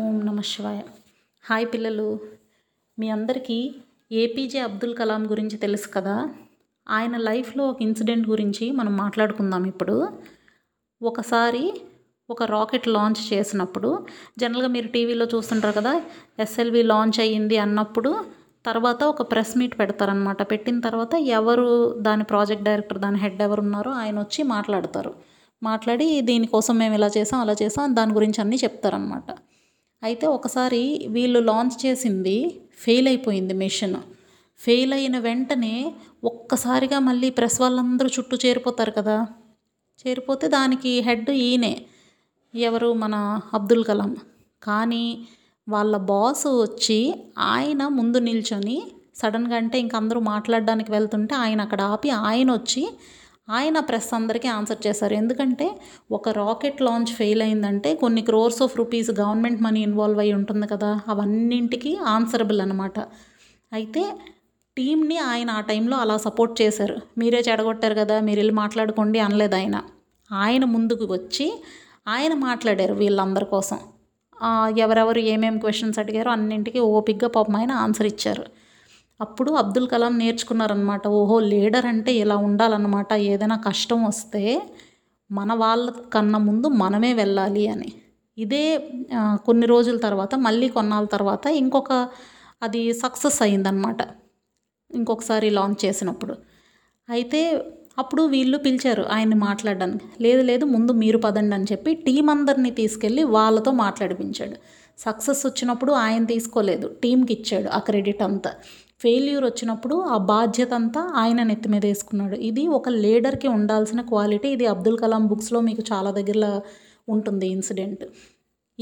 ఓం నమ శివాయ. హాయ్ పిల్లలు, మీ అందరికీ ఏపీజే అబ్దుల్ కలాం గురించి తెలుసు కదా. ఆయన లైఫ్లో ఒక ఇన్సిడెంట్ గురించి మనం మాట్లాడుకుందాం. ఇప్పుడు ఒకసారి ఒక రాకెట్ లాంచ్ చేసినప్పుడు జనరల్గా మీరు టీవీలో చూస్తుంటారు కదా, ఎస్ఎల్వి లాంచ్ అయ్యింది అన్నప్పుడు తర్వాత ఒక ప్రెస్ మీట్ పెడతారనమాట. పెట్టిన తర్వాత ఎవరు దాని ప్రాజెక్ట్ డైరెక్టర్, దాని హెడ్ ఎవరు ఉన్నారో ఆయన వచ్చి మాట్లాడతారు. మాట్లాడి దీనికోసం మేము ఇలా చేసాం అలా చేసాం దాని గురించి అన్నీ చెప్తారనమాట. అయితే ఒకసారి వీళ్ళు లాంచ్ చేసింది ఫెయిల్ అయిపోయింది మిషన్. ఫెయిల్ అయిన వెంటనే ఒక్కసారిగా మళ్ళీ ప్రెస్ వాళ్ళందరూ చుట్టూ చేరిపోతారు కదా. చేరిపోతే దానికి హెడ్ ఈయనే, ఎవరు, మన అబ్దుల్ కలాం. కానీ వాళ్ళ బాస్ వచ్చి ఆయన ముందు నిల్చొని సడన్గా, అంటే ఇంక అందరూ మాట్లాడడానికి వెళ్తుంటే ఆయన అక్కడ ఆపి ఆయన వచ్చి ఆయన ప్రెస్ అందరికీ ఆన్సర్ చేశారు. ఎందుకంటే ఒక రాకెట్ లాంచ్ ఫెయిల్ అయిందంటే కొన్ని crores of rupees government money involve అయి ఉంటుంది కదా, అవన్నింటికి ఆన్సరబుల్ అనమాట. అయితే టీమ్ని ఆయన ఆ టైంలో అలా సపోర్ట్ చేశారు. మీరే చెడగొట్టారు కదా, మీరు వెళ్ళి మాట్లాడుకోండి అనలేదు ఆయన. ఆయన ముందుకు వచ్చి ఆయన మాట్లాడారు వీళ్ళందరి కోసం. ఎవరెవరు ఏమేమి క్వశ్చన్స్ అడిగారో అన్నింటికీ ఓపిక్గా పాపం ఆయన ఆన్సర్ ఇచ్చారు. అప్పుడు అబ్దుల్ కలాం నేర్చుకున్నారనమాట, ఓహో లీడర్ అంటే ఇలా ఉండాలన్నమాట, ఏదైనా కష్టం వస్తే మన వాళ్ళ కన్నా ముందు మనమే వెళ్ళాలి అని. ఇదే కొన్ని రోజుల తర్వాత, మళ్ళీ కొన్నాళ్ళ తర్వాత ఇంకొక అది సక్సెస్ అయిందనమాట, ఇంకొకసారి లాంచ్ చేసినప్పుడు. అయితే అప్పుడు వీళ్ళు పిలిచారు ఆయన్ని మాట్లాడడానికి. లేదు లేదు ముందు మీరు పదండి అని చెప్పి టీం అందరినీ తీసుకెళ్ళి వాళ్ళతో మాట్లాడిపించాడు. సక్సెస్ వచ్చినప్పుడు ఆయన తీసుకోలేదు, టీంకి ఇచ్చాడు ఆ క్రెడిట్ అంతా. ఫెయిల్యూర్ వచ్చినప్పుడు ఆ బాధ్యత అంతా ఆయన నెత్తి మీద వేసుకున్నాడు. ఇది ఒక లీడర్కి ఉండాల్సిన క్వాలిటీ. ఇది అబ్దుల్ కలాం బుక్స్లో మీకు చాలా దగ్గర ఉంటుంది ఇన్సిడెంట్.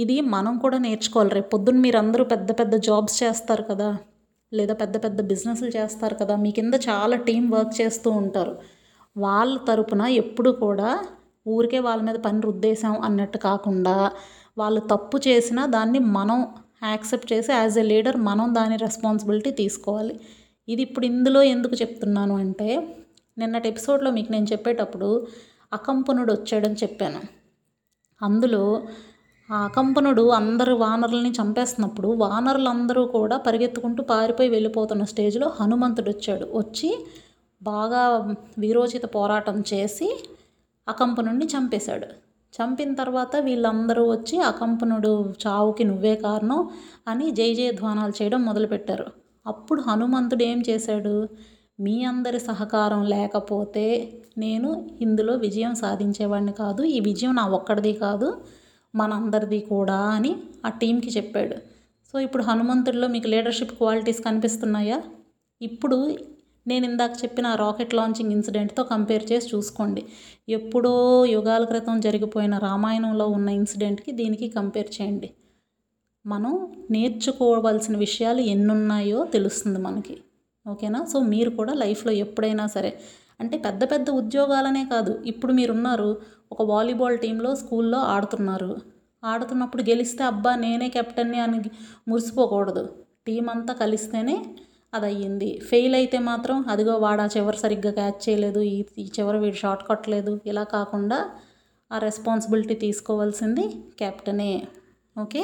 ఇది మనం కూడా నేర్చుకోవాలి. రేపు పొద్దున్న మీరు అందరూ పెద్ద పెద్ద జాబ్స్ చేస్తారు కదా, లేదా పెద్ద పెద్ద బిజినెస్లు చేస్తారు కదా, మీ కింద చాలా టీం వర్క్ చేస్తూ ఉంటారు. వాళ్ళ తరపున ఎప్పుడు కూడా ఊరికే వాళ్ళ మీద పని రుద్దేశాం అన్నట్టు కాకుండా, వాళ్ళు తప్పు చేసినా దాన్ని మనం యాక్సెప్ట్ చేసి యాజ్ ఎ లీడర్ మనం దాని రెస్పాన్సిబిలిటీ తీసుకోవాలి. ఇది ఇప్పుడు ఇందులో ఎందుకు చెప్తున్నాను అంటే, నిన్నటి ఎపిసోడ్లో మీకు నేను చెప్పేటప్పుడు అకంపనుడు వచ్చాడని చెప్పాను. అందులో ఆ అకంపనుడు అందరు వానరులని చంపేస్తున్నప్పుడు వానరులందరూ కూడా పరిగెత్తుకుంటూ పారిపోయి వెళ్ళిపోతున్న స్టేజ్లో హనుమంతుడు వచ్చాడు. వచ్చి బాగా వీరోచిత పోరాటం చేసి అకంపనుడిని చంపేశాడు. చంపిన తర్వాత వీళ్ళందరూ వచ్చి అకంపనుడు చావుకి నువ్వే కారణం అని జయ జయధ్వానాలు చేయడం మొదలుపెట్టారు. అప్పుడు హనుమంతుడు ఏం చేశాడు, మీ అందరి సహకారం లేకపోతే నేను ఇందులో విజయం సాధించేవాడిని కాదు, ఈ విజయం నా ఒక్కడిది కాదు మనందరిది కూడా అని ఆ టీంకి చెప్పాడు. సో ఇప్పుడు హనుమంతుడిలో మీకు లీడర్షిప్ క్వాలిటీస్ కనిపిస్తున్నాయా? ఇప్పుడు నేను ఇందాక చెప్పిన రాకెట్ లాంచింగ్ ఇన్సిడెంట్తో కంపేర్ చేసి చూసుకోండి. ఎప్పుడో యుగాల క్రితం జరిగిపోయిన రామాయణంలో ఉన్న ఇన్సిడెంట్కి దీనికి కంపేర్ చేయండి. మనం నేర్చుకోవాల్సిన విషయాలు ఎన్నున్నాయో తెలుస్తుంది మనకి, ఓకేనా? సో మీరు కూడా లైఫ్లో ఎప్పుడైనా సరే, అంటే పెద్ద పెద్ద ఉద్యోగాలనే కాదు, ఇప్పుడు మీరున్నారు ఒక వాలీబాల్ టీంలో స్కూల్లో ఆడుతున్నారు. ఆడుతున్నప్పుడు గెలిస్తే అబ్బా నేనే కెప్టెన్ని అని మురిసిపోకూడదు. టీం అంతా కలిస్తేనే అది అయ్యింది. ఫెయిల్ అయితే మాత్రం అదిగో వాడు ఆ చివరి సరిగ్గా క్యాచ్ చేయలేదు, ఈ చివరి వీడు షార్ట్ కొట్టలేదు, ఇలా కాకుండా ఆ రెస్పాన్సిబిలిటీ తీసుకోవాల్సింది క్యాప్టెనే. ఓకే,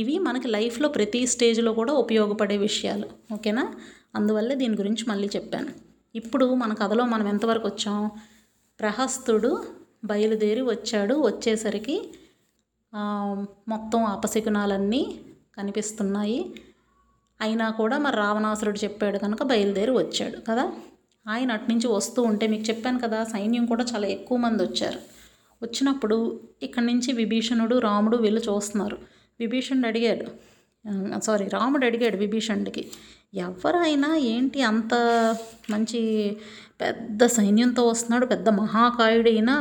ఇవి మనకి లైఫ్లో ప్రతి స్టేజ్లో కూడా ఉపయోగపడే విషయాలు, ఓకేనా? అందువల్లే దీని గురించి మళ్ళీ చెప్పాను. ఇప్పుడు మన కథలో మనం ఎంతవరకు వచ్చాం? ప్రహస్తుడు బయలుదేరి వచ్చాడు. వచ్చేసరికి మొత్తం అపశకునాలన్నీ కనిపిస్తున్నాయి. అయినా కూడా మరి రావణాసురుడు చెప్పాడు కనుక బయలుదేరి వచ్చాడు కదా. ఆయన అటు నుంచి వస్తూ ఉంటే మీకు చెప్పాను కదా సైన్యం కూడా చాలా ఎక్కువ మంది వచ్చారు. వచ్చినప్పుడు ఇక్కడి నుంచి విభీషణుడు రాముడు వీళ్ళు చూస్తున్నారు. రాముడు అడిగాడు విభీషణుడికి, ఎవరైనా ఏంటి అంత మంచి పెద్ద సైన్యంతో వస్తున్నాడు, పెద్ద మహాకాయుడైనా,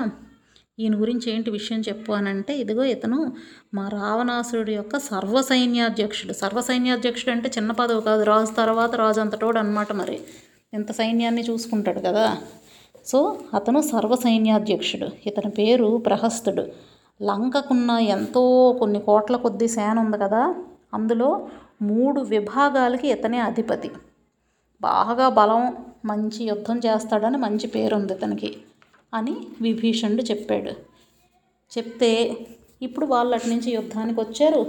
ఈయన గురించి ఏంటి విషయం చెప్పు అని అంటే, ఇదిగో ఇతను మా రావణాసురుడు యొక్క సర్వసైన్యాధ్యక్షుడు. సర్వసైన్యాధ్యక్షుడు అంటే చిన్న పదవి కాదు, రాజు తర్వాత రాజు అంతటోడు అనమాట. మరి ఎంత సైన్యాన్ని చూసుకుంటాడు కదా, సో అతను సర్వసైన్యాధ్యక్షుడు. ఇతని పేరు ప్రహస్తుడు. లంకకున్న ఎంతో కొన్ని కోట్ల కొద్ది సేన ఉంది కదా, అందులో 3 విభాగాలకి ఇతనే అధిపతి. బాగా బలం, మంచి యుద్ధం చేస్తాడని మంచి పేరు ఉంది ఇతనికి అని విభీషణుడు చెప్పాడు. చెప్తే ఇప్పుడు వాళ్ళు అటు నుంచి యుద్ధానికి వచ్చారు.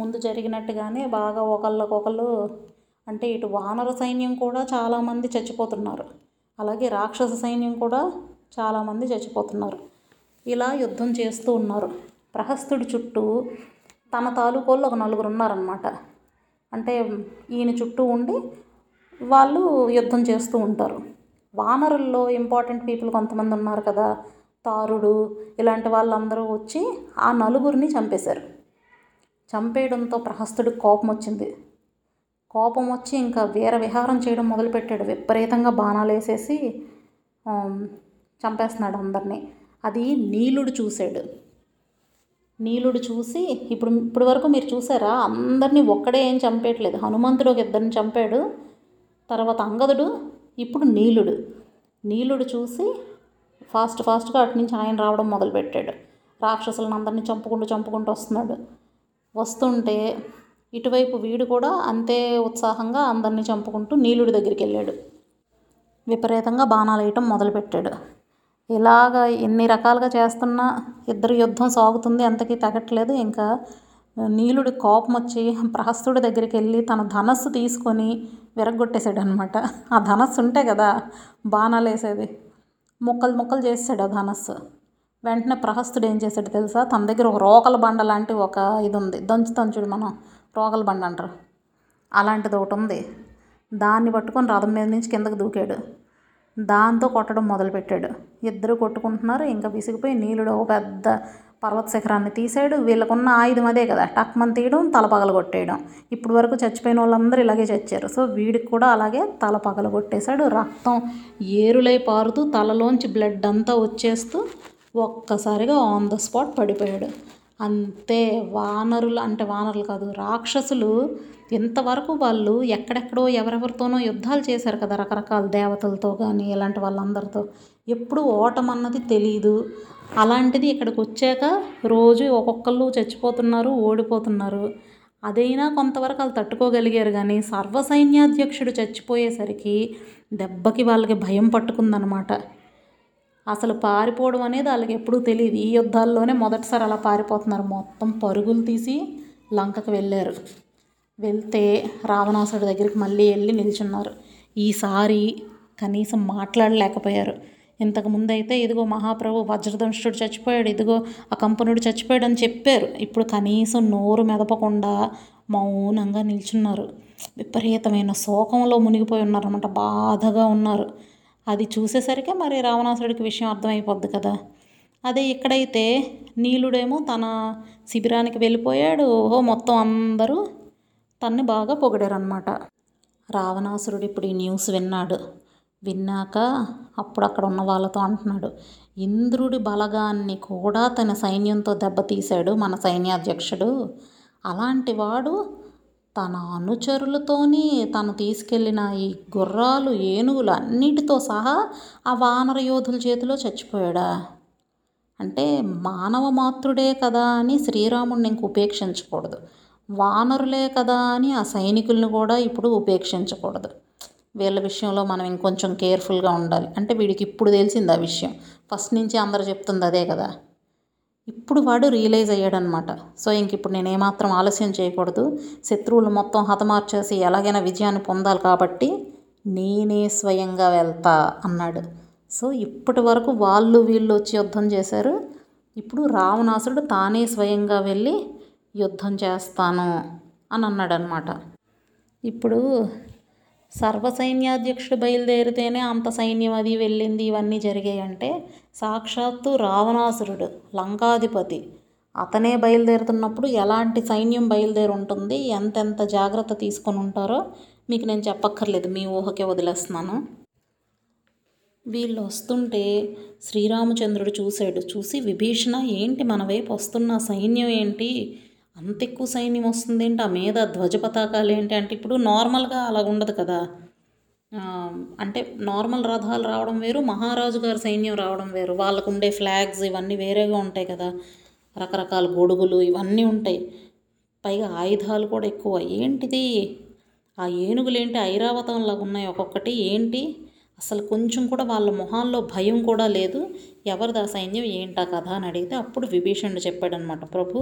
ముందు జరిగినట్టుగానే బాగా ఒకళ్ళకొకళ్ళు, అంటే ఇటు వానర సైన్యం కూడా చాలామంది చచ్చిపోతున్నారు, అలాగే రాక్షస సైన్యం కూడా చాలామంది చచ్చిపోతున్నారు. ఇలా యుద్ధం చేస్తూ ఉన్నారు. ప్రహస్తుడి చుట్టూ తన తాలూకోళ్ళు ఒక నలుగురు ఉన్నారనమాట. అంటే ఈయన చుట్టూ ఉండి వాళ్ళు యుద్ధం చేస్తూ ఉంటారు. వానరుల్లో ఇంపార్టెంట్ పీపుల్ కొంతమంది ఉన్నారు కదా, తారుడు ఇలాంటి వాళ్ళందరూ వచ్చి ఆ నలుగురిని చంపేశారు. చంపేయడంతో ప్రహస్తుడికి కోపం వచ్చింది. కోపం వచ్చి ఇంకా వీర విహారం చేయడం మొదలుపెట్టాడు. విపరీతంగా బాణాలు వేసేసి చంపేస్తున్నాడు అందరినీ. అది నీలుడు చూశాడు. నీలుడు చూసి, ఇప్పుడు వరకు మీరు చూసారా, అందరినీ ఒక్కడే ఏం చంపేయట్లేదు. హనుమంతుడు ఒక ఇద్దరిని చంపాడు, తర్వాత అంగదుడు, ఇప్పుడు నీలుడు. నీలుడు చూసి ఫాస్ట్గా అటు నుంచి ఆయన రావడం మొదలుపెట్టాడు. రాక్షసులను అందరినీ చంపుకుంటూ వస్తున్నాడు. వస్తుంటే ఇటువైపు వీడు కూడా అంతే ఉత్సాహంగా అందరినీ చంపుకుంటూ నీలుడి దగ్గరికి వెళ్ళాడు. విపరీతంగా బాణాలు వేయటం మొదలుపెట్టాడు. ఇలాగ ఎన్ని రకాలుగా చేస్తున్నా ఇద్దరు యుద్ధం సాగుతుంది, అంతకీ తగ్గట్లేదు. ఇంకా నీలుడి కోపం వచ్చి ప్రహస్తుడి దగ్గరికి వెళ్ళి తన ధనస్సు తీసుకొని విరగొట్టేశాడు అనమాట. ఆ ధనస్సు ఉంటే కదా బాణాలు వేసేది, ముక్కలు ముక్కలు చేసాడు ఆ ధనస్సు. వెంటనే ప్రహస్తుడు ఏం చేశాడు తెలుసా, తన దగ్గర ఒక రోకల బండ లాంటి ఒక ఇది ఉంది, దంచుడు మనం రోకల బండ అంటారు, అలాంటిది ఒకటి ఉంది. దాన్ని పట్టుకొని రథం మీద నుంచి కిందకు దూకాడు. దాంతో కొట్టడం మొదలుపెట్టాడు. ఇద్దరు కొట్టుకుంటున్నారు. ఇంకా విసిగిపోయి నీలుడు ఒక పెద్ద పర్వత శిఖరాన్ని తీసాడు. వీళ్ళకున్న ఆయుధం అదే కదా, టక్మన్ తీయడం, తల పగలగొట్టేయడం. ఇప్పుడు వరకు చచ్చిపోయిన వాళ్ళందరూ ఇలాగే చచ్చారు. సో వీడికి కూడా అలాగే తల పగలగొట్టేశాడు. రక్తం ఏరులై పారుతూ తలలోంచి బ్లడ్ అంతా వచ్చేస్తూ ఒక్కసారిగా ఆన్ ద స్పాట్ పడిపోయాడు. అంతే. వానరులు కాదు, రాక్షసులు ఇంతవరకు వాళ్ళు ఎక్కడెక్కడో ఎవరెవరితోనో యుద్ధాలు చేశారు కదా, రకరకాల దేవతలతో కానీ ఇలాంటి వాళ్ళందరితో. ఎప్పుడు ఓటమన్నది తెలీదు. అలాంటిది ఇక్కడికి వచ్చాక రోజు ఒక్కొక్కళ్ళు చచ్చిపోతున్నారు, ఓడిపోతున్నారు. అదైనా కొంతవరకు వాళ్ళు తట్టుకోగలిగారు. కానీ సర్వసైన్యాధ్యక్షుడు చచ్చిపోయేసరికి దెబ్బకి వాళ్ళకి భయం పట్టుకుందనమాట. అసలు పారిపోవడం అనేది వాళ్ళకి ఎప్పుడూ తెలియదు. ఈ యుద్ధాల్లోనే మొదటిసారి అలా పారిపోతున్నారు. మొత్తం పరుగులు తీసి లంకకు వెళ్ళారు. వెళ్తే రావణాసుడి దగ్గరికి మళ్ళీ వెళ్ళి నిల్చున్నారు. ఈసారి కనీసం మాట్లాడలేకపోయారు. ఇంతకుముందు అయితే ఇదిగో మహాప్రభు వజ్రదంష్టుడు చచ్చిపోయాడు, ఇదిగో అకంపనుడు చచ్చిపోయాడు అని చెప్పారు. ఇప్పుడు కనీసం నోరు మెదపకుండా మౌనంగా నిల్చున్నారు. విపరీతమైన శోకంలో మునిగిపోయి ఉన్నారన్నమాట, బాధగా ఉన్నారు. అది చూసేసరికి మరి రావణాసురుడికి విషయం అర్థమైపోద్ది కదా. అదే ఇక్కడైతే నీలుడేమో తన శిబిరానికి వెళ్ళిపోయాడు. ఓహో, మొత్తం అందరూ తన్ని బాగా పొగిడారనమాట. రావణాసురుడు ఇప్పుడు ఈ న్యూస్ విన్నాక అప్పుడు అక్కడ ఉన్న వాళ్ళతో అంటున్నాడు, ఇంద్రుడి బలగాన్ని కూడా తన సైన్యంతో దెబ్బతీశాడు మన సైన్యాధ్యక్షుడు. అలాంటి వాడు తన అనుచరులతోని తను తీసుకెళ్లిన ఈ గుర్రాలు, ఏనుగులు అన్నిటితో సహా ఆ వానర యోధుల చేతిలో చచ్చిపోయాడా అంటే మానవ మాతృడే కదా అని శ్రీరాముడిని ఇంక ఉపేక్షించకూడదు, వానరులే కదా అని ఆ సైనికుల్ని కూడా ఇప్పుడు ఉపేక్షించకూడదు. వీళ్ళ విషయంలో మనం ఇంకొంచెం కేర్ఫుల్గా ఉండాలి. అంటే వీడికి ఇప్పుడు తెలిసింది ఆ విషయం. ఫస్ట్ నుంచి అందరూ చెప్తుంది అదే కదా. ఇప్పుడు వాడు రియలైజ్ అయ్యాడనమాట. సో ఇంక ఇప్పుడు నేను ఏమాత్రం ఆలస్యం చేయకూడదు, శత్రువులు మొత్తం హతమార్చేసి ఎలాగైనా విజయాన్ని పొందాలి, కాబట్టి నేనే స్వయంగా వెళ్తా అన్నాడు. సో ఇప్పటి వరకు వాళ్ళు వీళ్ళు వచ్చి యుద్ధం చేశారు. ఇప్పుడు రావణాసురుడు తానే స్వయంగా వెళ్ళి యుద్ధం చేస్తాను అని అన్నాడనమాట. ఇప్పుడు సర్వసైన్యాధ్యక్షుడు బయలుదేరితేనే అంత సైన్యం అది వెళ్ళింది, ఇవన్నీ జరిగాయంటే సాక్షాత్తు రావణాసురుడు లంకాధిపతి అతనే బయలుదేరుతున్నప్పుడు ఎలాంటి సైన్యం బయలుదేరి ఉంటుంది, ఎంతెంత జాగ్రత్త తీసుకొని ఉంటారో మీకు నేను చెప్పక్కర్లేదు, మీ ఊహకే వదిలేస్తున్నాను. వీళ్ళు వస్తుంటే శ్రీరామచంద్రుడు చూశాడు. చూసి విభీషణ ఏంటి మన వైపు వస్తున్న సైన్యం ఏంటి, అంత ఎక్కువ సైన్యం వస్తుంది ఏంటి, ఆ మీద ధ్వజ పతాకాలు ఏంటి అంటే ఇప్పుడు నార్మల్గా అలా ఉండదు కదా. అంటే నార్మల్ రథాలు రావడం వేరు, మహారాజు గారి సైన్యం రావడం వేరు, వాళ్ళకు ఉండే ఫ్లాగ్స్ ఇవన్నీ వేరేగా ఉంటాయి కదా, రకరకాల గొడుగులు ఇవన్నీ ఉంటాయి, పైగా ఆయుధాలు కూడా ఎక్కువ. ఏంటిది ఆ ఏనుగులేంటి ఐరావతంలాగా ఉన్నాయి ఒక్కొక్కటి, ఏంటి అసలు కొంచెం కూడా వాళ్ళ మొహాల్లో భయం కూడా లేదు, ఎవరిది ఆ సైన్యం ఏంటా కదా అని అడిగితే అప్పుడు విభీషణుడు చెప్పాడనమాట, ప్రభు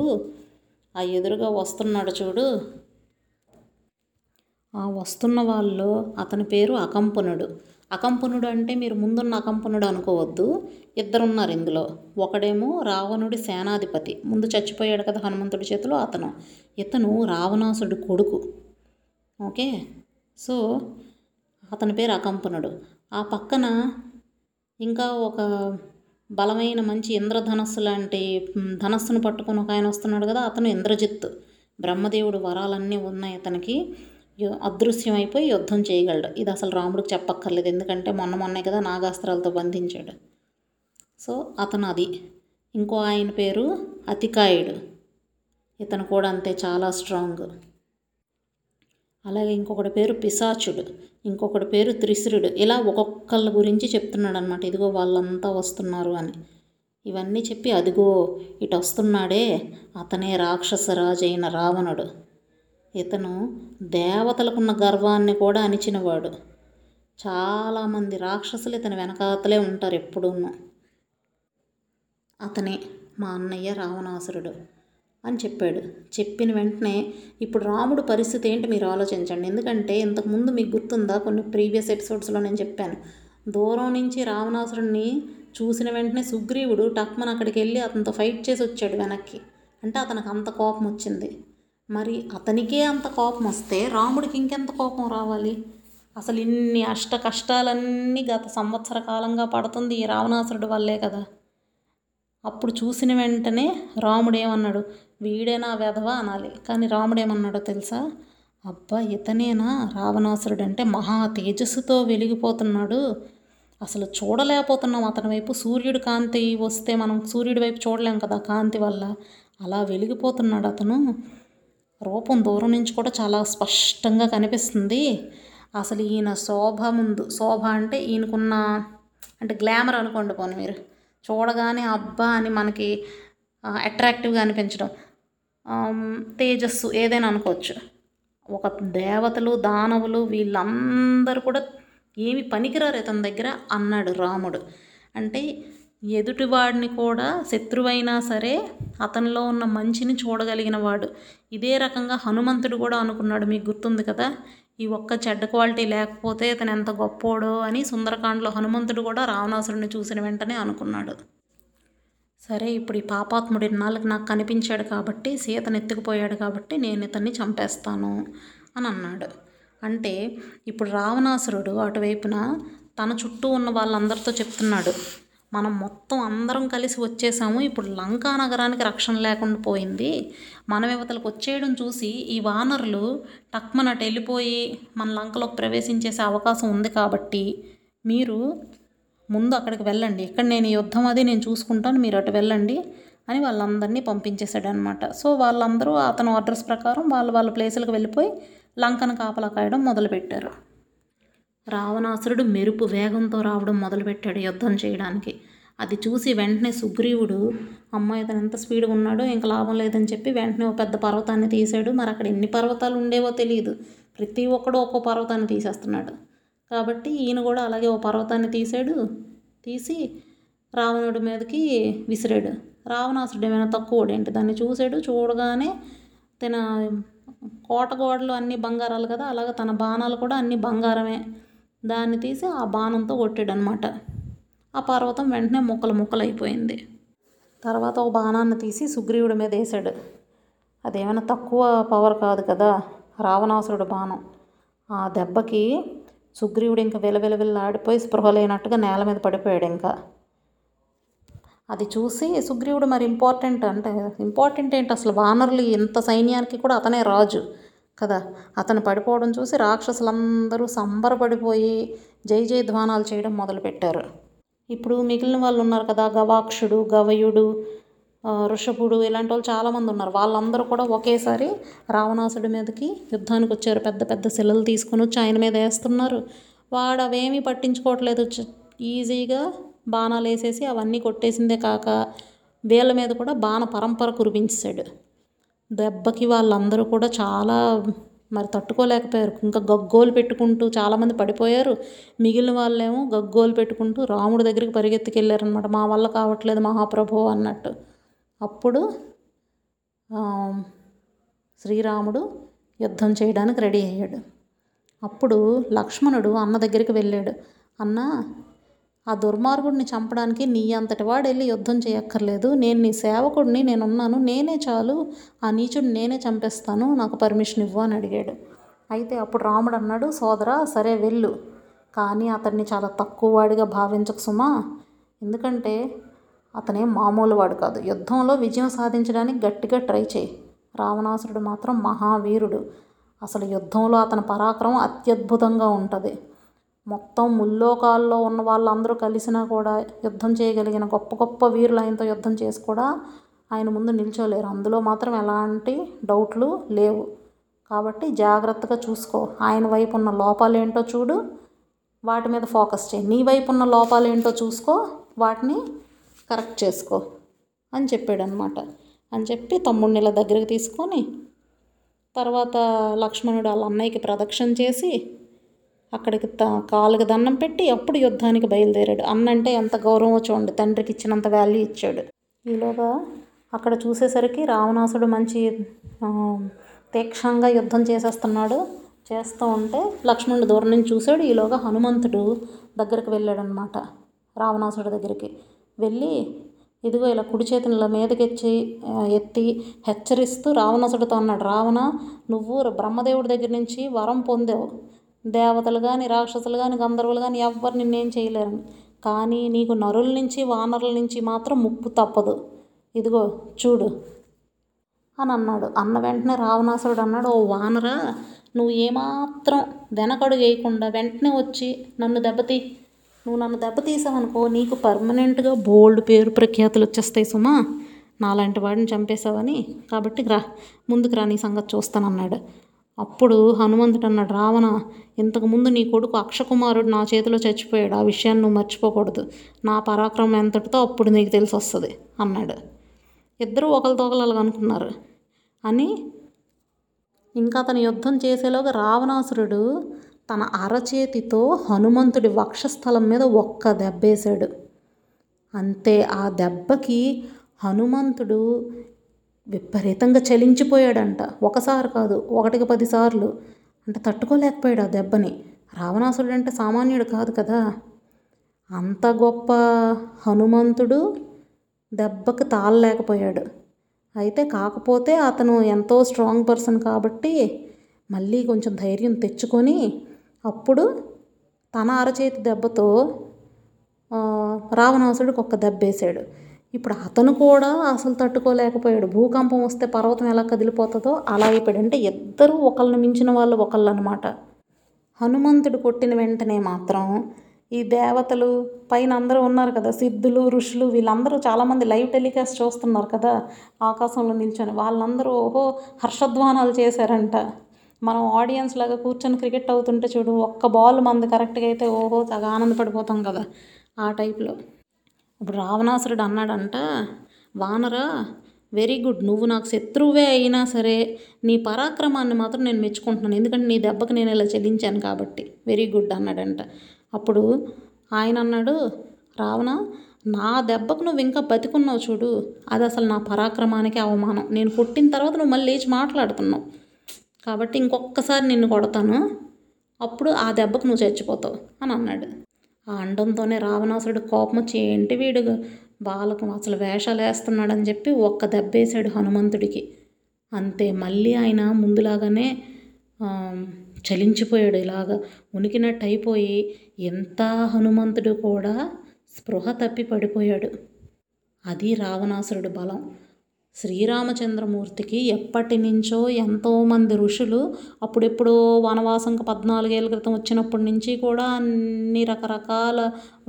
ఆ ఎదురుగా వస్తున్నాడు చూడు, ఆ వస్తున్న వాళ్ళలో అతని పేరు అకంపనుడు. అకంపనుడు అంటే మీరు ముందున్న అకంపనుడు అనుకోవద్దు. ఇద్దరున్నారు ఇందులో. ఒకడేమో రావణుడి సేనాధిపతి, ముందు చచ్చిపోయాడు కదా హనుమంతుడి చేతిలో, అతను. ఇతను రావణాసుడి కొడుకు. ఓకే, సో అతని పేరు అకంపనుడు. ఆ పక్కన ఇంకా ఒక బలమైన మంచి ఇంద్రధనస్సు లాంటి ధనస్సును పట్టుకుని ఒక ఆయన వస్తున్నాడు కదా, అతను ఇంద్రజిత్. బ్రహ్మదేవుడు వరాలన్నీ ఉన్నాయి అతనికి, అదృశ్యమైపోయి యుద్ధం చేయగలడు. ఇది అసలు రాముడికి చెప్పక్కర్లేదు, ఎందుకంటే మొన్నే కదా నాగాస్త్రాలతో బంధించాడు. సో అతను అది. ఇంకో ఆయన పేరు అతికాయుడు, ఇతను కూడా అంతే, చాలా స్ట్రాంగ్. అలాగే ఇంకొకటి పేరు పిశాచుడు, ఇంకొకటి పేరు త్రిసిరుడు. ఇలా ఒక్కొక్కళ్ళ గురించి చెప్తున్నాడు అనమాట, ఇదిగో వాళ్ళంతా వస్తున్నారు అని. ఇవన్నీ చెప్పి అదిగో ఇటు వస్తున్నాడే అతనే రాక్షసరాజు అయిన రావణుడు. ఇతను దేవతలకున్న గర్వాన్ని కూడా అణిచినవాడు. చాలామంది రాక్షసులు ఇతని వెనకాతలే ఉంటారు ఎప్పుడూనూ. అతనే మా అన్నయ్య రావణాసురుడు అని చెప్పాడు. చెప్పిన వెంటనే ఇప్పుడు రాముడు పరిస్థితి ఏంటి మీరు ఆలోచించండి. ఎందుకంటే ఇంతకుముందు మీకు గుర్తుందా, కొన్ని ప్రీవియస్ ఎపిసోడ్స్లో నేను చెప్పాను, దూరం నుంచి రావణాసురుడిని చూసిన వెంటనే సుగ్రీవుడు టక్మన్ అక్కడికి వెళ్ళి అతనితో ఫైట్ చేసి వచ్చాడు వెనక్కి. అంటే అతనికి అంత కోపం వచ్చింది. మరి అతనికే అంత కోపం వస్తే రాముడికి ఇంకెంత కోపం రావాలి? అసలు ఇన్ని అష్ట కష్టాలన్నీ గత 1 సంవత్సర కాలంగా పడుతుంది ఈ రావణాసురుడి వల్లే కదా. అప్పుడు చూసిన వెంటనే రాముడేమన్నాడు, వీడేనా వెధవా అనాలి, కానీ రాముడేమన్నాడో తెలుసా, అబ్బా ఇతనేనా రావణాసురుడు అంటే మహా తేజస్సుతో వెలిగిపోతున్నాడు, అసలు చూడలేకపోతున్నాం అతని వైపు. సూర్యుడు కాంతి వస్తే మనం సూర్యుడి వైపు చూడలేం కదా కాంతి వల్ల, అలా వెలిగిపోతున్నాడు అతను. రూపం దూరం నుంచి కూడా చాలా స్పష్టంగా కనిపిస్తుంది. అసలు ఈయన శోభ, ముందు శోభ అంటే ఈయనకున్న అంటే గ్లామర్ అనుకోండి పోనీ, మీరు చూడగానే అబ్బా అని మనకి అట్రాక్టివ్గా అనిపించడం, తేజస్సు ఏదైనా అనుకోవచ్చు. ఒక దేవతలు దానవులు వీళ్ళందరూ కూడా ఏమి పనికిరారు ఇతని దగ్గర అన్నాడు రాముడు. అంటే ఎదుటివాడిని కూడా, శత్రువైనా సరే అతనిలో ఉన్న మంచిని చూడగలిగిన వాడు. ఇదే రకంగా హనుమంతుడు కూడా అనుకున్నాడు, మీకు గుర్తుంది కదా, ఈ ఒక్క చెడ్డ క్వాలిటీ లేకపోతే ఇతను ఎంత గొప్పోడో అని. సుందరకాండలో హనుమంతుడు కూడా రావణాసురుడిని చూసిన వెంటనే అనుకున్నాడు, సరే ఇప్పుడు ఈ పాపాత్ముడు ఇన్నాళ్ళకి నాకు కనిపించాడు కాబట్టి, సీతను ఎత్తుకుపోయాడు కాబట్టి నేను ఇతన్ని చంపేస్తాను అని అన్నాడు. అంటే ఇప్పుడు రావణాసురుడు అటువైపున తన చుట్టూ ఉన్న వాళ్ళందరితో చెప్తున్నాడు, మనం మొత్తం అందరం కలిసి వచ్చేసాము, ఇప్పుడు లంకా నగరానికి రక్షణ లేకుండా పోయింది, మన ఇవతలకు వచ్చేయడం చూసి ఈ వానరులు టక్మన్ అటు వెళ్ళిపోయి మన లంకలోకి ప్రవేశించేసే అవకాశం ఉంది కాబట్టి మీరు ముందు అక్కడికి వెళ్ళండి, ఇక్కడ నేను ఈ యుద్ధం అది నేను చూసుకుంటాను, మీరు అటు వెళ్ళండి అని వాళ్ళందరినీ పంపించేశాడు అనమాట. సో వాళ్ళందరూ అతని ఆర్డర్స్ ప్రకారం వాళ్ళ ప్లేసులకు వెళ్ళిపోయి లంకను కాపలా కాయడం మొదలుపెట్టారు. రావణాసురుడు మెరుపు వేగంతో రావడం మొదలుపెట్టాడు యుద్ధం చేయడానికి. అది చూసి వెంటనే సుగ్రీవుడు, అమ్మాయి అతను ఎంత స్పీడ్గా ఉన్నాడో ఇంకా లాభం లేదని చెప్పి వెంటనే ఒక పెద్ద పర్వతాన్ని తీశాడు. మరి అక్కడ ఎన్ని పర్వతాలు ఉండేవో తెలియదు, ప్రతి ఒక్కడు ఒక్కో పర్వతాన్ని తీసేస్తున్నాడు కాబట్టి ఈయన కూడా అలాగే ఓ పర్వతాన్ని తీశాడు. తీసి రావణుడి మీదకి విసిరాడు. రావణాసురుడు ఏమైనా తక్కువడేంటి, దాన్ని చూశాడు. చూడగానే తన కోటగోడలు అన్ని బంగారాలు కదా, అలాగే తన బాణాలు కూడా అన్ని బంగారమే. దాన్ని తీసి ఆ బాణంతో కొట్టాడనమాట. ఆ పర్వతం వెంటనే ముక్కలు ముక్కలు అయిపోయింది. తర్వాత ఒక బాణాన్ని తీసి సుగ్రీవుడి మీద వేసాడు. అదేమైనా తక్కువ పవర్ కాదు కదా రావణాసురుడు బాణం. ఆ దెబ్బకి సుగ్రీవుడు ఇంకా విలవిలవిల్లాడిపోయి స్పృహ లేనట్టుగా నేల మీద పడిపోయాడు. ఇంకా అది చూసి సుగ్రీవుడు మరి ఇంపార్టెంట్ ఏంటి అసలు, వానరులు ఇంత సైన్యానికి కూడా అతనే రాజు కదా, అతను పడిపోవడం చూసి రాక్షసులందరూ సంబరపడిపోయి జై జయ ధ్వానాలు చేయడం మొదలుపెట్టారు. ఇప్పుడు మిగిలిన వాళ్ళు ఉన్నారు కదా, గవాక్షుడు, గవయుడు, వృషపుడు, ఇలాంటి వాళ్ళు చాలామంది ఉన్నారు. వాళ్ళందరూ కూడా ఒకేసారి రావణాసుడి మీదకి యుద్ధానికి వచ్చారు. పెద్ద పెద్ద శిలలు తీసుకుని వచ్చి ఆయన మీద వేస్తున్నారు. వాడు అవేమీ పట్టించుకోవట్లేదు, ఈజీగా బాణాలు వేసేసి అవన్నీ కొట్టేసిందే కాక వేళ్ళ మీద కూడా బాణ పరంపర కురిపించాడు. దెబ్బకి వాళ్ళందరూ కూడా చాలా మరి తట్టుకోలేకపోయారు. ఇంకా గగ్గోలు పెట్టుకుంటూ చాలామంది పడిపోయారు. మిగిలిన వాళ్ళేమో గగ్గోలు పెట్టుకుంటూ రాముడి దగ్గరికి పరిగెత్తుకెళ్ళారనమాట, మా వల్ల కావట్లేదు మహాప్రభు అన్నట్టు. అప్పుడు శ్రీరాముడు యుద్ధం చేయడానికి రెడీ అయ్యాడు. అప్పుడు లక్ష్మణుడు అన్న దగ్గరికి వెళ్ళాడు. అన్న, ఆ దుర్మార్గుడిని చంపడానికి నీ అంతటి వాడు వెళ్ళి యుద్ధం చేయక్కర్లేదు, నేను నీ సేవకుడిని, నేనున్నాను, నేనే చాలు, ఆ నీచుడిని నేనే చంపేస్తాను, నాకు పర్మిషన్ ఇవ్వు అని అడిగాడు. అయితే అప్పుడు రాముడు అన్నాడు, సోదరా సరే వెళ్ళు, కానీ అతన్ని చాలా తక్కువ వాడిగా భావించకు సుమా, ఎందుకంటే అతనే మామూలు వాడు కాదు, యుద్ధంలో విజయం సాధించడానికి గట్టిగా ట్రై చేయి. రావణాసురుడు మాత్రం మహావీరుడు, అసలు యుద్ధంలో అతని పరాక్రమం అత్యద్భుతంగా ఉంటుంది. మొత్తం ముల్లోకాల్లో ఉన్న వాళ్ళందరూ కలిసినా కూడా యుద్ధం చేయగలిగిన గొప్ప గొప్ప వీరులు ఆయనతో యుద్ధం చేసి కూడా ఆయన ముందు నిల్చోలేరు, అందులో మాత్రం ఎలాంటి డౌట్లు లేవు. కాబట్టి జాగ్రత్తగా చూసుకో, ఆయన వైపు ఉన్న లోపాలేంటో చూడు, వాటి మీద ఫోకస్ చేయి, నీ వైపు ఉన్న లోపాలేంటో చూసుకో, వాటిని కరెక్ట్ చేసుకో అని చెప్పాడు అనమాట. అని చెప్పి తమ్ముడిని ఇలా దగ్గరికి తీసుకొని తర్వాత లక్ష్మణుడు వాళ్ళ అన్నయ్యకి ప్రదక్షిణ చేసి అక్కడికి కాళ్ళకి దండం పెట్టి అప్పుడు యుద్ధానికి బయలుదేరాడు. అన్నంటే ఎంత గౌరవం చూడండి, తండ్రికి ఇచ్చినంత వాల్యూ ఇచ్చాడు. ఈలోగా అక్కడ చూసేసరికి రావణాసుడు మంచి తీక్షణంగా యుద్ధం చేస్తూ ఉంటే లక్ష్మణుడు దూరం నుంచి చూశాడు. ఈలోగా హనుమంతుడు దగ్గరికి వెళ్ళాడనమాట, రావణాసుడి దగ్గరికి వెళ్ళి ఇదిగో ఇలా కుడి చేతుల మీదకెచ్చి ఎత్తి హెచ్చరిస్తూ రావణాసుడితో అన్నాడు, రావణ నువ్వు బ్రహ్మదేవుడి దగ్గర నుంచి వరం పొందావు, దేవతలు కానీ రాక్షసులు కానీ గంధర్వులు కానీ ఎవ్వరు నిన్నేం చేయలేరు, కానీ నీకు నరుల నుంచి వానరుల నుంచి మాత్రం ముప్పు తప్పదు, ఇదిగో చూడు అని అన్నాడు. అన్న వెంటనే రావణాసురుడు అన్నాడు, ఓ వానరా నువ్వు ఏమాత్రం వెనకడుగు వేయకుండా వెంటనే వచ్చి నువ్వు నన్ను దెబ్బతీసావనుకో నీకు పర్మనెంట్గా బోల్డ్ పేరు ప్రఖ్యాతులు వచ్చేస్తాయి సుమా, నాలాంటి వాడిని చంపేశావని, కాబట్టి ముందుకు రా నీ సంగతి చూస్తానన్నాడు. అప్పుడు హనుమంతుడు అన్నాడు, రావణ ఇంతకుముందు నీ కొడుకు అక్షకుమారుడు నా చేతిలో చచ్చిపోయాడు, ఆ విషయాన్ని నువ్వు మర్చిపోకూడదు, నా పరాక్రమం ఎంతటితో అప్పుడు నీకు తెలిసి వస్తుంది అన్నాడు. ఇద్దరూ ఒకరితోకలాగా అనుకున్నారు అని ఇంకా తన యుద్ధం చేసేలోగా రావణాసురుడు తన అరచేతితో హనుమంతుడి వక్షస్థలం మీద ఒక్క దెబ్బేశాడు. అంతే, ఆ దెబ్బకి హనుమంతుడు విపరీతంగా చలించిపోయాడంట. ఒకసారి కాదు, 1 10 సార్లు, అంటే తట్టుకోలేకపోయాడు ఆ దెబ్బని. రావణాసురుడు అంటే సామాన్యుడు కాదు కదా, అంత గొప్ప హనుమంతుడు దెబ్బకి తాళలేకపోయాడు. అయితే కాకపోతే అతను ఎంతో స్ట్రాంగ్ పర్సన్ కాబట్టి మళ్ళీ కొంచెం ధైర్యం తెచ్చుకొని అప్పుడు తన అరచేతి దెబ్బతో రావణాసుడికి ఒక్క దెబ్బేశాడు. ఇప్పుడు అతను కూడా అసలు తట్టుకోలేకపోయాడు, భూకంపం వస్తే పర్వతం ఎలా కదిలిపోతుందో అలా అయిపోయాడు. అంటే ఇద్దరు ఒకళ్ళని మించిన వాళ్ళు ఒకళ్ళు అనమాట. హనుమంతుడు కొట్టిన వెంటనే మాత్రం ఈ దేవతలు పైన అందరూ ఉన్నారు కదా, సిద్ధులు ఋషులు వీళ్ళందరూ చాలామంది లైవ్ టెలికాస్ట్ చూస్తున్నారు కదా ఆకాశంలో నిల్చొని, వాళ్ళందరూ ఓహో హర్షధ్వానాలు చేశారంట. మనం ఆడియన్స్ లాగా కూర్చొని క్రికెట్ అవుతుంటే చూడు, ఒక్క బాల్ మంది కరెక్ట్గా అయితే ఓహో చాలా ఆనందపడిపోతాం కదా, ఆ టైప్లో. ఇప్పుడు రావణాసురుడు అన్నాడంట, వానరా వెరీ గుడ్, నువ్వు నాకు శత్రువే అయినా సరే నీ పరాక్రమాన్ని మాత్రం నేను మెచ్చుకుంటున్నాను, ఎందుకంటే నీ దెబ్బకి నేను ఇలా చెల్లించాను కాబట్టి వెరీ గుడ్ అన్నాడంట. అప్పుడు ఆయన అన్నాడు, రావణ నా దెబ్బకు నువ్వు ఇంకా బతికున్నావు చూడు, అది అసలు నా పరాక్రమానికి అవమానం, నేను పుట్టిన తర్వాత నువ్వు మళ్ళీ లేచి మాట్లాడుతున్నావు కాబట్టి ఇంకొకసారి నిన్ను కొడతాను, అప్పుడు ఆ దెబ్బకు నువ్వు చచ్చిపోతావు అని అన్నాడు. ఆ అండంతోనే రావణాసురుడు కోపం వచ్చి ఏంటి వీడు బాలకు అసలు వేషాలు వేస్తున్నాడని చెప్పి ఒక్క దెబ్బ వేసాడు హనుమంతుడికి. అంతే, మళ్ళీ ఆయన ముందులాగానే చలించిపోయాడు, ఇలాగ ఉనికినట్టు అయిపోయి ఎంత హనుమంతుడు కూడా స్పృహ తప్పి పడిపోయాడు. అది రావణాసురుడు బలం. శ్రీరామచంద్రమూర్తికి ఎప్పటి నుంచో ఎంతోమంది ఋషులు అప్పుడెప్పుడో వనవాసంకి 14 ఏళ్ళ క్రితం వచ్చినప్పటి నుంచి కూడా అన్ని రకరకాల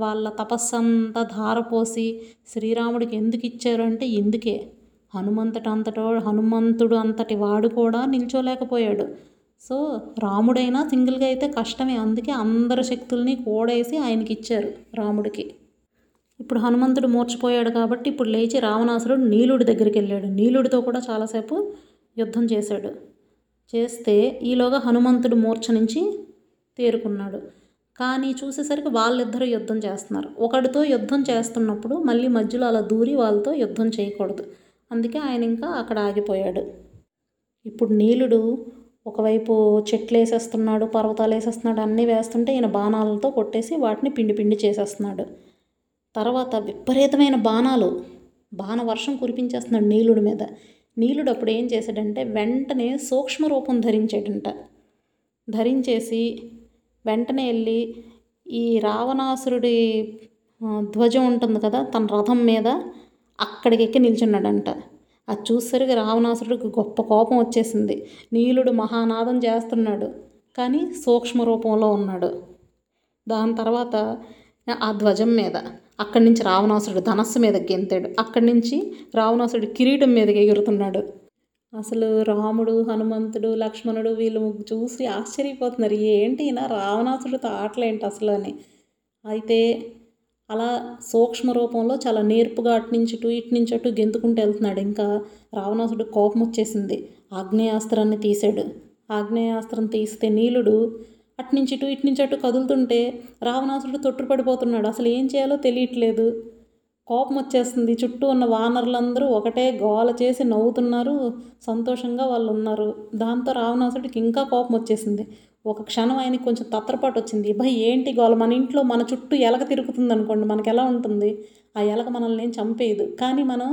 వాళ్ళ తపస్సంతా ధారపోసి శ్రీరాముడికి ఎందుకు ఇచ్చారు అంటే ఇందుకే, హనుమంతుడు అంతటి వాడు కూడా నిల్చోలేకపోయాడు. సో రాముడైనా సింగిల్గా అయితే కష్టమే, అందుకే అందరి శక్తుల్ని కూడేసి ఆయనకి ఇచ్చారు రాముడికి. ఇప్పుడు హనుమంతుడు మూర్చిపోయాడు కాబట్టి ఇప్పుడు లేచి రావణాసురుడు నీలుడి దగ్గరికి వెళ్ళాడు. నీలుడితో కూడా చాలాసేపు యుద్ధం చేశాడు. చేస్తే ఈలోగా హనుమంతుడు మూర్ఛ నుంచి తేరుకున్నాడు. కానీ చూసేసరికి వాళ్ళిద్దరూ యుద్ధం చేస్తున్నారు. ఒకడితో యుద్ధం చేస్తున్నప్పుడు మళ్ళీ మధ్యలో అలా దూరి వాళ్ళతో యుద్ధం చేయకూడదు, అందుకే ఆయన ఇంకా అక్కడ ఆగిపోయాడు. ఇప్పుడు నీలుడు ఒకవైపు చెట్లు వేసేస్తున్నాడు, పర్వతాలు వేసేస్తున్నాడు, అన్నీ వేస్తుంటే ఈయన బాణాలతో కొట్టేసి వాటిని పిండి పిండి చేసేస్తున్నాడు. తర్వాత విపరీతమైన బాణవర్షం కురిపించేస్తున్నాడు నీలుడి మీద. నీలుడు అప్పుడు ఏం చేశాడంటే వెంటనే సూక్ష్మ రూపం ధరించాడంట. ధరించేసి వెంటనే వెళ్ళి ఈ రావణాసురుడి ధ్వజం ఉంటుంది కదా తన రథం మీద, అక్కడికి ఎక్కి నిల్చున్నాడంట. అది చూసేసరికి రావణాసురుడికి గొప్ప కోపం వచ్చేసింది. నీలుడు మహానాదం చేస్తున్నాడు కానీ సూక్ష్మ రూపంలో ఉన్నాడు. దాని తర్వాత ఆ ధ్వజం మీద, అక్కడి నుంచి రావణాసురుడు ధనస్సు మీద గెంతాడు, అక్కడి నుంచి రావణాసురుడు కిరీటం మీదకి ఎగురుతున్నాడు. అసలు రాముడు, హనుమంతుడు, లక్ష్మణుడు వీళ్ళు చూసి ఆశ్చర్యపోతున్నారు, ఏంటి ఈయన రావణాసురుడితో ఆటలేంటి అసలు అని. అయితే అలా సూక్ష్మ రూపంలో చాలా నేర్పుగా ఇటు నుంచి అటు గెంతుకుంటూ వెళ్తున్నాడు. ఇంకా రావణాసురుడు కోపం వచ్చేసింది, ఆగ్నేయాస్త్రాన్ని తీశాడు. ఆగ్నేయాస్త్రం తీస్తే నీలుడు అటు నుంచి అటు కదులుతుంటే రావణాసురుడు తొట్టుపడిపోతున్నాడు. అసలు ఏం చేయాలో తెలియట్లేదు, కోపం వచ్చేస్తుంది. చుట్టూ ఉన్న వానరులందరూ ఒకటే గోల చేసి నవ్వుతున్నారు, సంతోషంగా వాళ్ళు ఉన్నారు. దాంతో రావణాసురుడికి ఇంకా కోపం వచ్చేసింది. ఒక క్షణం ఆయనకి కొంచెం తత్రపాటు వచ్చింది. ఏంటి గోల, మన ఇంట్లో మన చుట్టూ ఎలక తిరుగుతుంది అనుకోండి, మనకు ఎలా ఉంటుంది? ఆ ఎలక మనల్ని ఏం చంపేయదు, కానీ మనం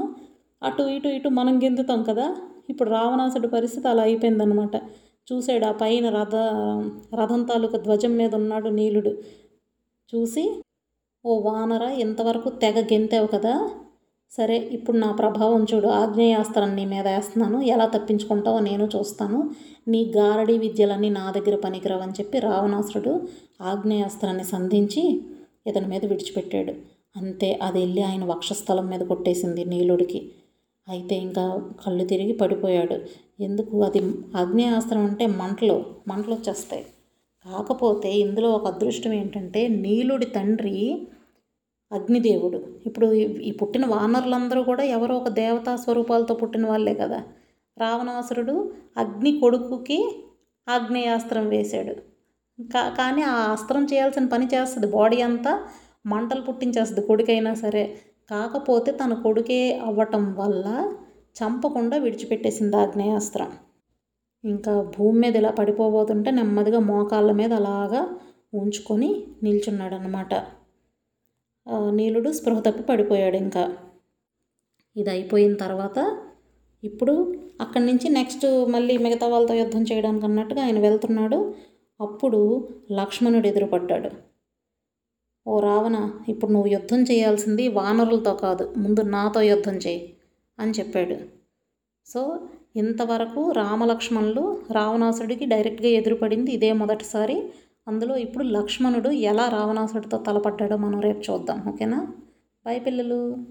అటు ఇటు మనం గెంతుతాం కదా. ఇప్పుడు రావణాసుడి పరిస్థితి అలా అయిపోయిందనమాట. చూశాడు ఆ పైన రథం తాలూకా ధ్వజం మీద ఉన్నాడు నీలుడు. చూసి, ఓ వానరా, ఇంతవరకు తెగ గెంతావు కదా, సరే ఇప్పుడు నా ప్రభావం చూడు, ఆగ్నేయాస్త్రాన్ని నీ మీద వేస్తున్నాను, ఎలా తప్పించుకుంటావో నేను చూస్తాను, నీ గారడీ విద్యలన్నీ నా దగ్గర పనికిరావని చెప్పి రావణాసురుడు ఆగ్నేయాస్త్రాన్ని సంధించి ఇతని మీద విడిచిపెట్టాడు. అంతే, అది వెళ్ళి ఆయన వక్షస్థలం మీద కొట్టేసింది నీలుడికి. అయితే ఇంకా కళ్ళు తిరిగి పడిపోయాడు. ఎందుకు, అది ఆగ్నేయాస్త్రం అంటే మంటలు వచ్చేస్తాయి. కాకపోతే ఇందులో ఒక అదృష్టం ఏంటంటే నీలుడి తండ్రి అగ్నిదేవుడు. ఇప్పుడు ఈ పుట్టిన వానరులందరూ కూడా ఎవరో ఒక దేవతా స్వరూపాలతో పుట్టిన వాళ్ళే కదా. రావణాసురుడు అగ్ని కొడుకుకి ఆగ్నేయాస్త్రం వేశాడు, కానీ ఆ అస్త్రం చేయాల్సిన పని చేస్తుంది, బాడీ అంతా మంటలు పుట్టించేస్తుంది కొడుకైనా సరే. కాకపోతే తన కొడుకే అవ్వటం వల్ల చంపకుండా విడిచిపెట్టేసింది ఆగ్నేయాస్త్రం. ఇంకా భూమి మీద ఇలా పడిపోబోతుంటే నెమ్మదిగా మోకాళ్ళ మీద అలాగా ఉంచుకొని నిల్చున్నాడు అన్నమాట. నీలుడు స్పృహ తప్పి పడిపోయాడు. ఇంకా ఇది అయిపోయిన తర్వాత ఇప్పుడు అక్కడి నుంచి నెక్స్ట్ మళ్ళీ మిగతా వాళ్ళతో యుద్ధం చేయడానికి అన్నట్టుగా ఆయన వెళ్తున్నాడు. అప్పుడు లక్ష్మణుడు ఎదురుపడ్డాడు. ఓ రావణ, ఇప్పుడు నువ్వు యుద్ధం చేయాల్సింది వానరులతో కాదు, ముందు నాతో యుద్ధం చేయి అని చెప్పాడు. సో ఇంతవరకు రామలక్ష్మణులు రావణాసురుడికి డైరెక్ట్గా ఎదురుపడింది ఇదే మొదటిసారి. అందులో ఇప్పుడు లక్ష్మణుడు ఎలా రావణాసురుడితో తలపడ్డాడో మనం రేపు చూద్దాం. ఓకేనా? బై పిల్లలు.